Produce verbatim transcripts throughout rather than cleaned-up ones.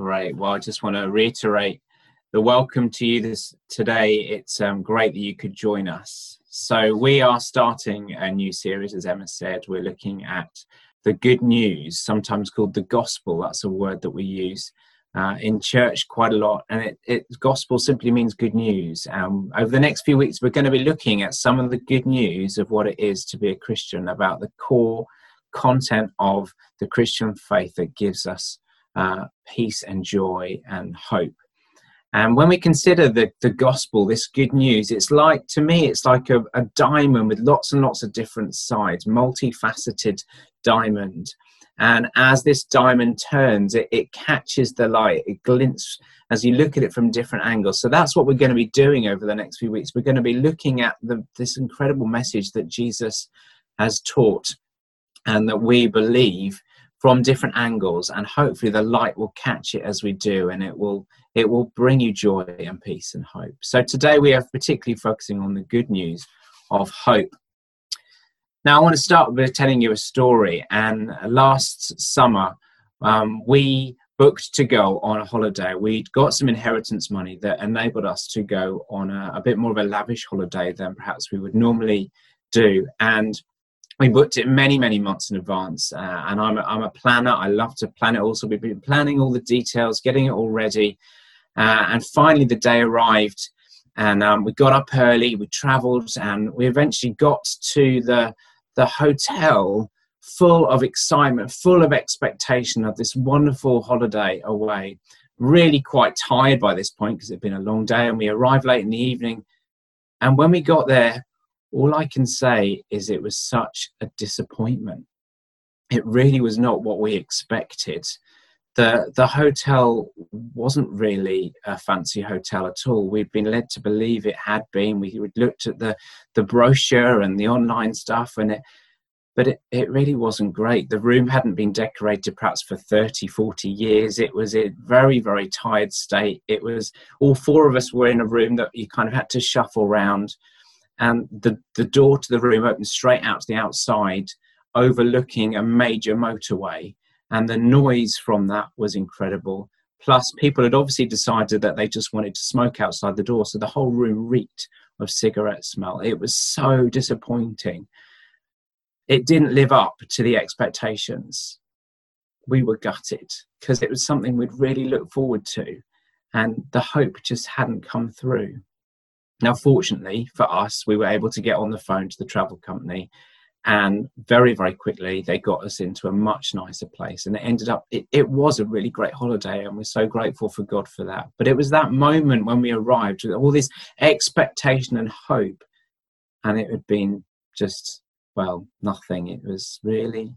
Great. Well, I just want to reiterate the welcome to you this today. It's um, great that you could join us. So we are starting a new series, as Emma said. We're looking at the good news, sometimes called the gospel. That's a word that we use uh, in church quite a lot. And it, it gospel simply means good news. Um, over the next few weeks, we're going to be looking at some of the good news of what it is to be a Christian, about the core content of the Christian faith that gives us Uh, peace and joy and hope. And when we consider the, the gospel, this good news, it's like, to me, it's like a, a diamond with lots and lots of different sides, multifaceted diamond. And as this diamond turns, it, it catches the light, it glints as you look at it from different angles. So that's what we're going to be doing over the next few weeks. We're going to be looking at the, this incredible message that Jesus has taught and that we believe from different angles, and hopefully the light will catch it as we do, and it will it will bring you joy and peace and hope. So today we are particularly focusing on the good news of hope. Now I want to start with telling you a story, and last summer um, we booked to go on a holiday. We got some inheritance money that enabled us to go on a, a bit more of a lavish holiday than perhaps we would normally do, and we booked it many, many months in advance, uh, and I'm a, I'm a planner. I love to plan it all, so we've been planning all the details, getting it all ready, uh, and finally the day arrived, and um, we got up early, we travelled, and we eventually got to the the hotel full of excitement, full of expectation of this wonderful holiday away, really quite tired by this point because it had been a long day, and we arrived late in the evening, and when we got there, all I can say is it was such a disappointment. It really was not what we expected. The The hotel wasn't really a fancy hotel at all. We'd been led to believe it had been. We had looked at the, the brochure and the online stuff, and it, but it, it really wasn't great. The room hadn't been decorated perhaps for thirty, forty years. It was in a very, very tired state. It was, all four of us were in a room that you kind of had to shuffle around. And the, the door to the room opened straight out to the outside, overlooking a major motorway. And the noise from that was incredible. Plus, people had obviously decided that they just wanted to smoke outside the door. So the whole room reeked of cigarette smell. It was so disappointing. It didn't live up to the expectations. We were gutted because it was something we'd really looked forward to. And the hope just hadn't come through. Now, fortunately for us, we were able to get on the phone to the travel company, and very, very quickly, they got us into a much nicer place. And it ended up, it, it was a really great holiday, and we're so grateful for God for that. But it was that moment when we arrived with all this expectation and hope, and it had been just, well, nothing. It was really...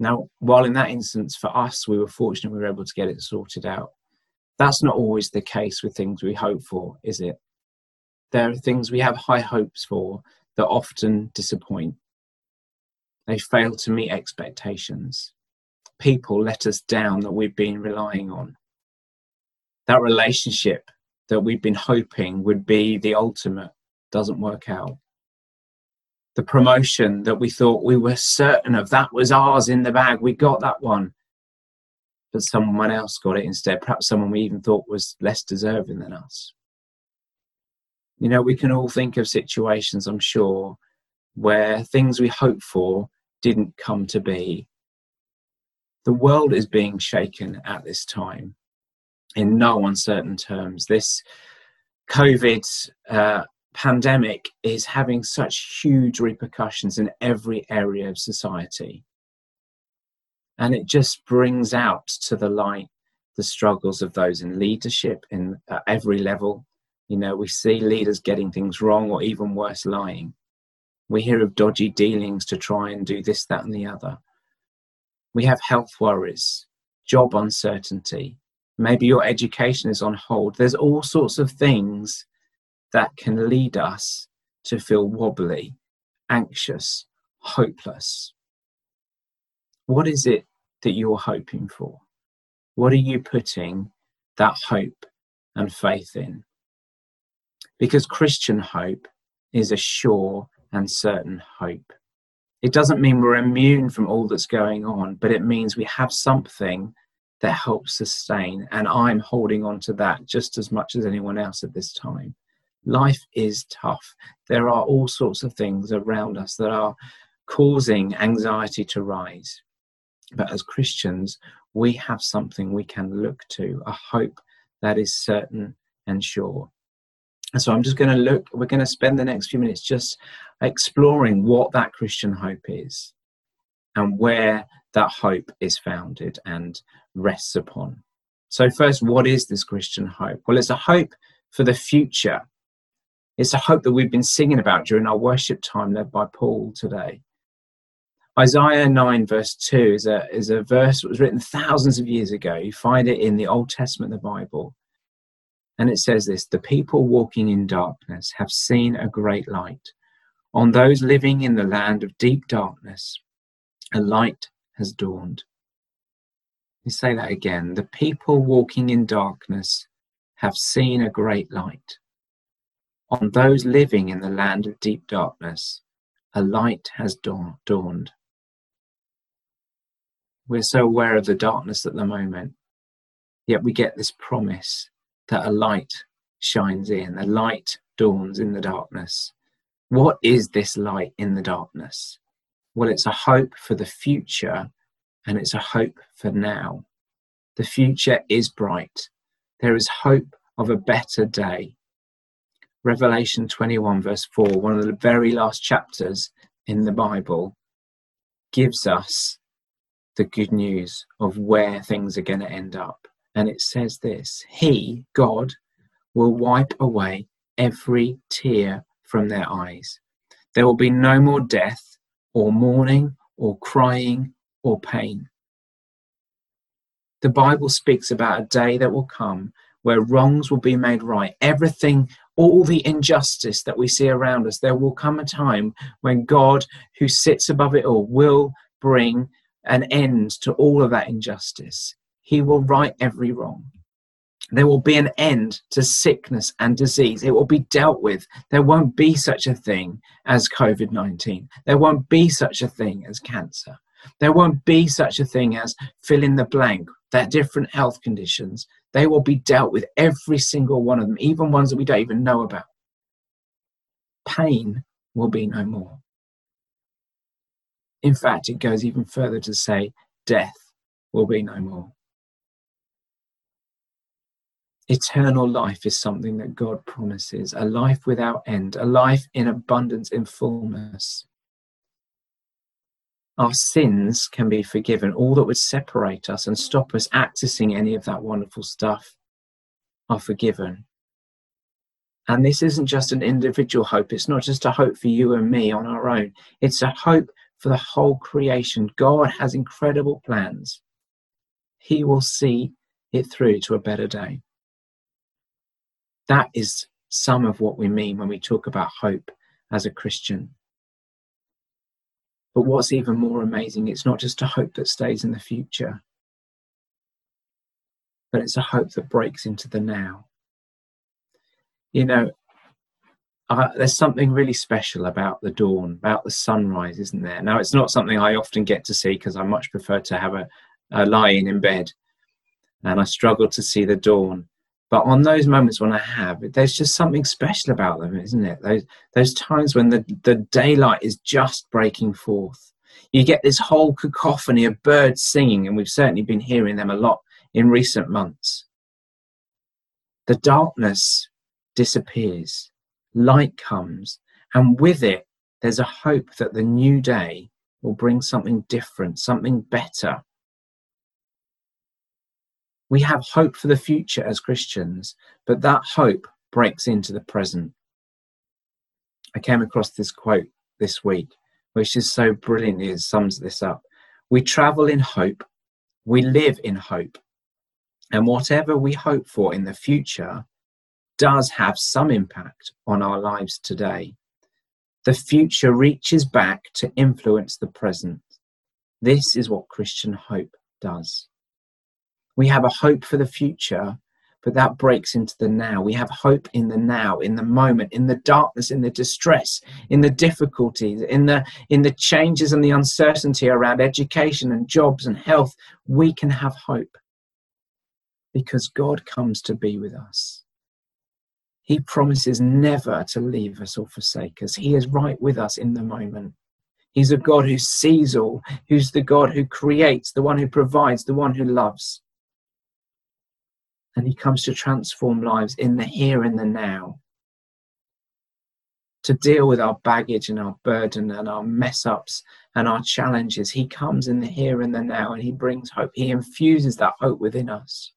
Now, while in that instance, for us, we were fortunate we were able to get it sorted out. That's not always the case with things we hope for, is it? There are things we have high hopes for that often disappoint. They fail to meet expectations. People let us down that we've been relying on. That relationship that we've been hoping would be the ultimate doesn't work out. The promotion that we thought we were certain of, that was ours in the bag, we got that one. But someone else got it instead, perhaps someone we even thought was less deserving than us. You know, we can all think of situations, I'm sure, where things we hoped for didn't come to be. The world is being shaken at this time, in no uncertain terms. This COVID uh, pandemic is having such huge repercussions in every area of society. And it just brings out to the light the struggles of those in leadership in at every level. You know, we see leaders getting things wrong, or even worse, lying. We hear of dodgy dealings to try and do this, that, and the other. We have health worries, job uncertainty. Maybe your education is on hold. There's all sorts of things that can lead us to feel wobbly, anxious, hopeless. What is it that you're hoping for? What are you putting that hope and faith in? Because Christian hope is a sure and certain hope. It doesn't mean we're immune from all that's going on, but it means we have something that helps sustain. And I'm holding on to that just as much as anyone else at this time. Life is tough. There are all sorts of things around us that are causing anxiety to rise. But as Christians, we have something we can look to, a hope that is certain and sure. And so I'm just going to look, we're going to spend the next few minutes just exploring what that Christian hope is and where that hope is founded and rests upon. So first, what is this Christian hope? Well, it's a hope for the future. It's a hope that we've been singing about during our worship time led by Paul today. Isaiah nine verse two is a, is a verse that was written thousands of years ago. You find it in the Old Testament, the Bible. And it says this: the people walking in darkness have seen a great light. On those living in the land of deep darkness, a light has dawned. Let me say that again. The people walking in darkness have seen a great light. On those living in the land of deep darkness, a light has dawned. We're so aware of the darkness at the moment, yet we get this promise that a light shines in, a light dawns in the darkness. What is this light in the darkness? Well, it's a hope for the future, and it's a hope for now. The future is bright. There is hope of a better day. Revelation twenty-one verse four, one of the very last chapters in the Bible, gives us the good news of where things are going to end up. And it says this: He, God, will wipe away every tear from their eyes. There will be no more death or mourning or crying or pain. The Bible speaks about a day that will come where wrongs will be made right. Everything, all the injustice that we see around us, there will come a time when God, who sits above it all, will bring an end to all of that injustice. He will right every wrong. There will be an end to sickness and disease. It will be dealt with. There won't be such a thing as covid nineteen. There won't be such a thing as cancer. There won't be such a thing as fill in the blank, that different health conditions. They will be dealt with, every single one of them, even ones that we don't even know about. Pain will be no more. In fact, it goes even further to say death will be no more. Eternal life is something that God promises, a life without end, a life in abundance, in fullness. Our sins can be forgiven, all that would separate us and stop us accessing any of that wonderful stuff are forgiven. And this isn't just an individual hope. It's not just a hope for you and me on our own. It's a hope for the whole creation. God has incredible plans. He will see it through to a better day. That is some of what we mean when we talk about hope as a Christian. But what's even more amazing, it's not just a hope that stays in the future, but it's a hope that breaks into the now. You know, uh, there's something really special about the dawn, about the sunrise, isn't there? Now, it's not something I often get to see because I much prefer to have a, a lie-in in bed, and I struggle to see the dawn. But on those moments when I have, there's just something special about them, isn't it? Those those times when the, the daylight is just breaking forth. You get this whole cacophony of birds singing, and we've certainly been hearing them a lot in recent months. The darkness disappears, light comes, and with it, there's a hope that the new day will bring something different, something better. We have hope for the future as Christians, but that hope breaks into the present. I came across this quote this week, which is so brilliant, it sums this up. We travel in hope, we live in hope, and whatever we hope for in the future does have some impact on our lives today. The future reaches back to influence the present. This is what Christian hope does. We have a hope for the future, but that breaks into the now. We have hope in the now, in the moment, in the darkness, in the distress, in the difficulties, in the in the changes and the uncertainty around education and jobs and health. We can have hope because God comes to be with us. He promises never to leave us or forsake us. He is right with us in the moment. He's a God who sees all, who's the God who creates, the one who provides, the one who loves. And he comes to transform lives in the here and the now, to deal with our baggage and our burden and our mess ups and our challenges. He comes in the here and the now, and he brings hope. He infuses that hope within us.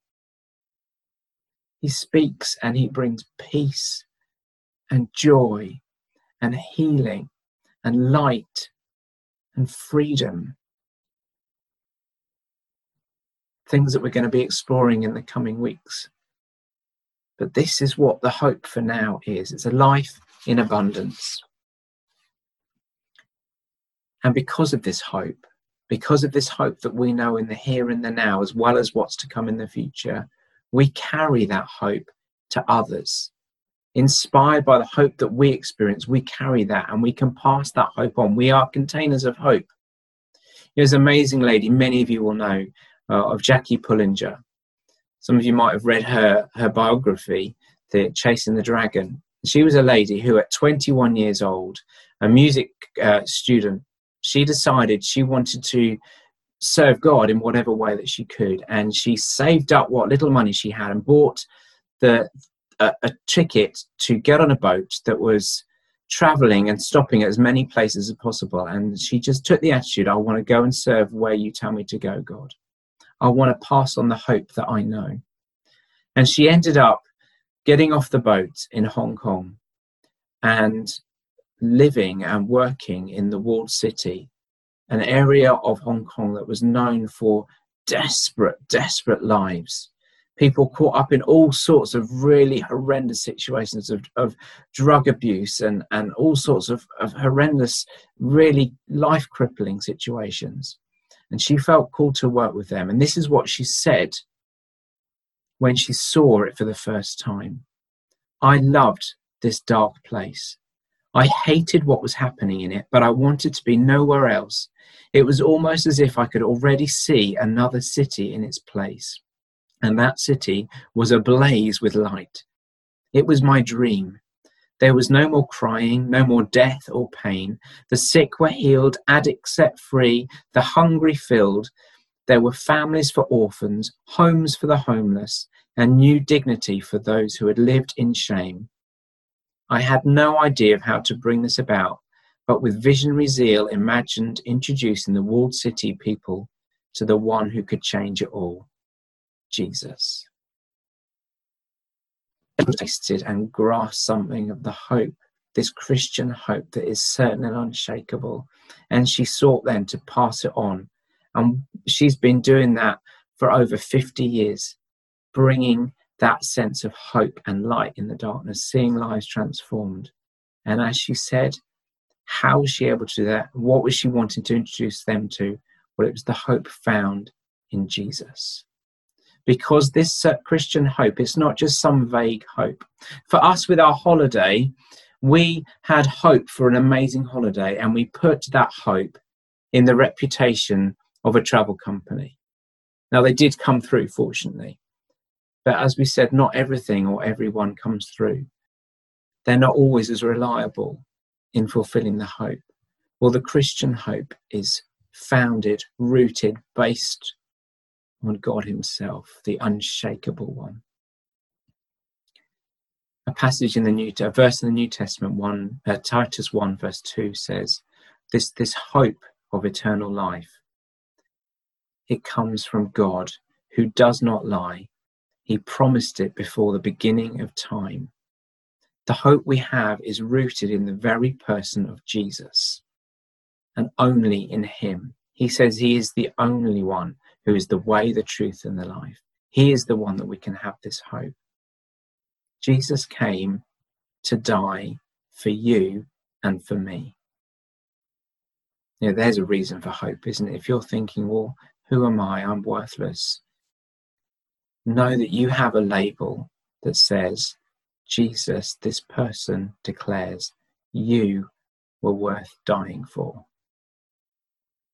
He speaks and he brings peace and joy and healing and light and freedom. Things that we're going to be exploring in the coming weeks. But this is what the hope for now is. It's a life in abundance. And because of this hope, because of this hope that we know in the here and the now, as well as what's to come in the future, we carry that hope to others. Inspired by the hope that we experience, we carry that and we can pass that hope on. We are containers of hope. There's an amazing lady, many of you will know, uh, of Jackie Pullinger. Some of you might have read her, her biography, the Chasing the Dragon. She was a lady who at twenty-one years old, a music uh, student, she decided she wanted to serve God in whatever way that she could. And she saved up what little money she had and bought the a, a ticket to get on a boat that was traveling and stopping at as many places as possible. And she just took the attitude, I want to go and serve where you tell me to go, God. I want to pass on the hope that I know. And she ended up getting off the boat in Hong Kong and living and working in the walled city, an area of Hong Kong that was known for desperate, desperate lives. People caught up in all sorts of really horrendous situations of, of drug abuse and, and all sorts of, of horrendous, really life-crippling situations. And she felt called to work with them. And this is what she said when she saw it for the first time. I loved this dark place. I hated what was happening in it, but I wanted to be nowhere else. It was almost as if I could already see another city in its place. And that city was ablaze with light. It was my dream. There was no more crying, no more death or pain. The sick were healed, addicts set free, the hungry filled. There were families for orphans, homes for the homeless, and new dignity for those who had lived in shame. I had no idea of how to bring this about, but with visionary zeal imagined introducing the walled city people to the one who could change it all, Jesus. Tasted and grasped something of the hope, this Christian hope that is certain and unshakable, and she sought then to pass it on. And she's been doing that for over fifty years, bringing that sense of hope and light in the darkness, seeing lives transformed. And as she said, how was she able to do that? What was she wanting to introduce them to? Well, it was the hope found in Jesus. Because this uh, Christian hope, it's not just some vague hope. For us with our holiday, we had hope for an amazing holiday, and we put that hope in the reputation of a travel company. Now, they did come through, fortunately. But as we said, not everything or everyone comes through. They're not always as reliable in fulfilling the hope. Well, the Christian hope is founded, rooted, based on God himself, the unshakable one. A passage in the New, a verse in the New Testament, one uh, Titus one verse two says, "This this hope of eternal life, it comes from God, who does not lie. He promised it before the beginning of time." The hope we have is rooted in the very person of Jesus, and only in him. He says he is the only one who is the way, the truth, and the life. He is the one that we can have this hope. Jesus came to die for you and for me. You know, there's a reason for hope, isn't it? If you're thinking, well, who am I? I'm worthless. Know that you have a label that says, Jesus, this person declares, you were worth dying for.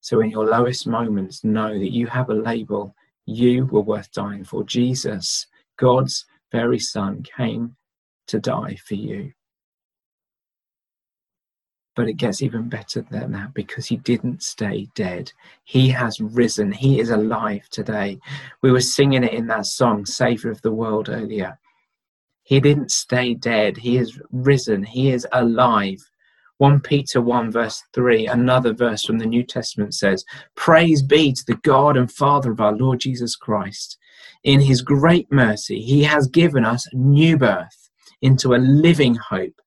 So in your lowest moments, know that you have a label You were worth dying for. Jesus, God's very Son, came to die for you. But it gets even better than that, because he didn't stay dead. He has risen. He is alive today. We were singing it in that song, Saviour of the World, earlier. He didn't stay dead. He is risen. He is alive. First Peter one verse three, another verse from the New Testament says, "Praise be to the God and Father of our Lord Jesus Christ. In his great mercy, he has given us new birth into a living hope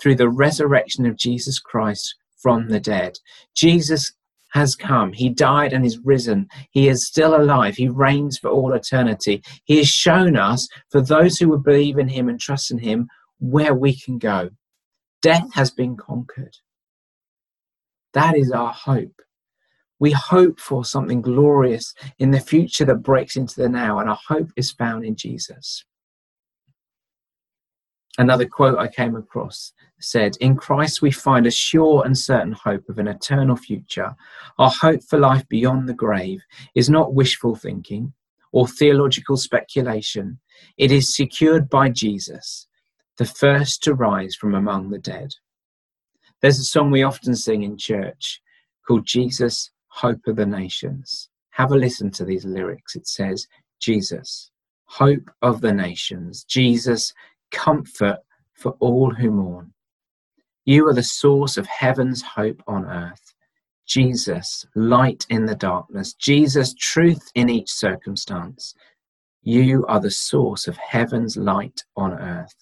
through the resurrection of Jesus Christ from the dead." Jesus has come. He died and is risen. He is still alive. He reigns for all eternity. He has shown us, for those who would believe in him and trust in him, where we can go. Death has been conquered. That is our hope. We hope for something glorious in the future that breaks into the now, and our hope is found in Jesus. Another quote I came across said, "In Christ we find a sure and certain hope of an eternal future. Our hope for life beyond the grave is not wishful thinking or theological speculation. It is secured by Jesus, the first to rise from among the dead." There's a song we often sing in church called Jesus, Hope of the Nations. Have a listen to these lyrics. It says, Jesus, hope of the nations. Jesus, comfort for all who mourn. You are the source of heaven's hope on earth. Jesus, light in the darkness. Jesus, truth in each circumstance. You are the source of heaven's light on earth.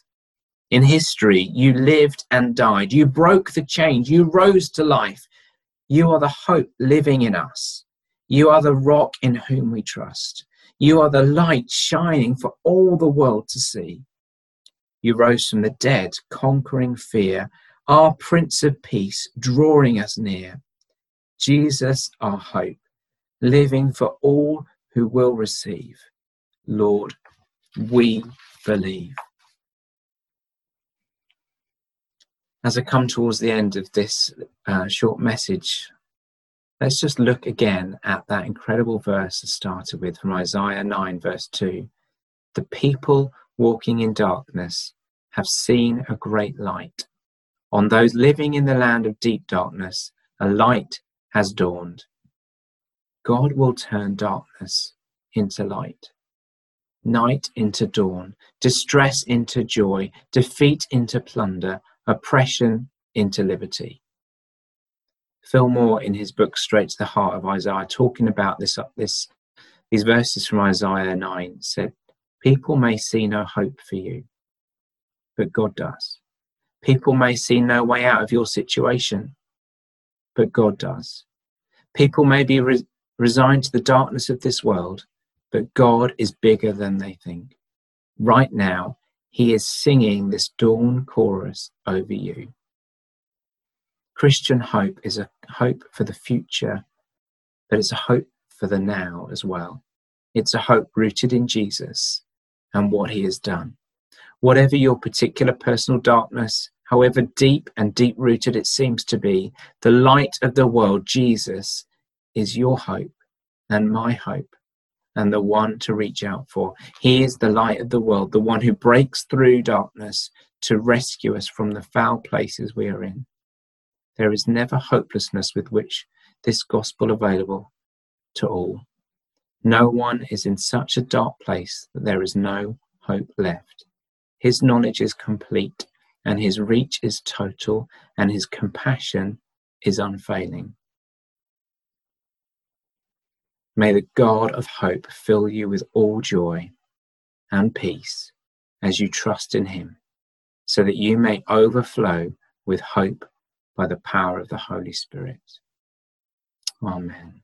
In history, you lived and died. You broke the chains. You rose to life. You are the hope living in us. You are the rock in whom we trust. You are the light shining for all the world to see. You rose from the dead, conquering fear. Our Prince of Peace, drawing us near. Jesus, our hope, living for all who will receive. Lord, we believe. As I come towards the end of this uh, short message, let's just look again at that incredible verse I started with from Isaiah nine verse two. The people walking in darkness have seen a great light. On those living in the land of deep darkness, a light has dawned. God will turn darkness into light, night into dawn, distress into joy, defeat into plunder, oppression into liberty. Phil Moore, in his book Straight to the Heart of Isaiah, talking about this, this, these verses from Isaiah nine, said, people may see no hope for you, but God does. People may see no way out of your situation, but God does. People may be re- resigned to the darkness of this world, but God is bigger than they think. Right now, he is singing this dawn chorus over you. Christian hope is a hope for the future, but it's a hope for the now as well. It's a hope rooted in Jesus and what he has done. Whatever your particular personal darkness, however deep and deep-rooted it seems to be, the light of the world, Jesus, is your hope and my hope, and the one to reach out for. He is the light of the world, the one who breaks through darkness to rescue us from the foul places we are in. There is never hopelessness with which this gospel available to all. No one is in such a dark place that there is no hope left. His knowledge is complete, and his reach is total, and his compassion is unfailing. May the God of hope fill you with all joy and peace as you trust in him, so that you may overflow with hope by the power of the Holy Spirit. Amen.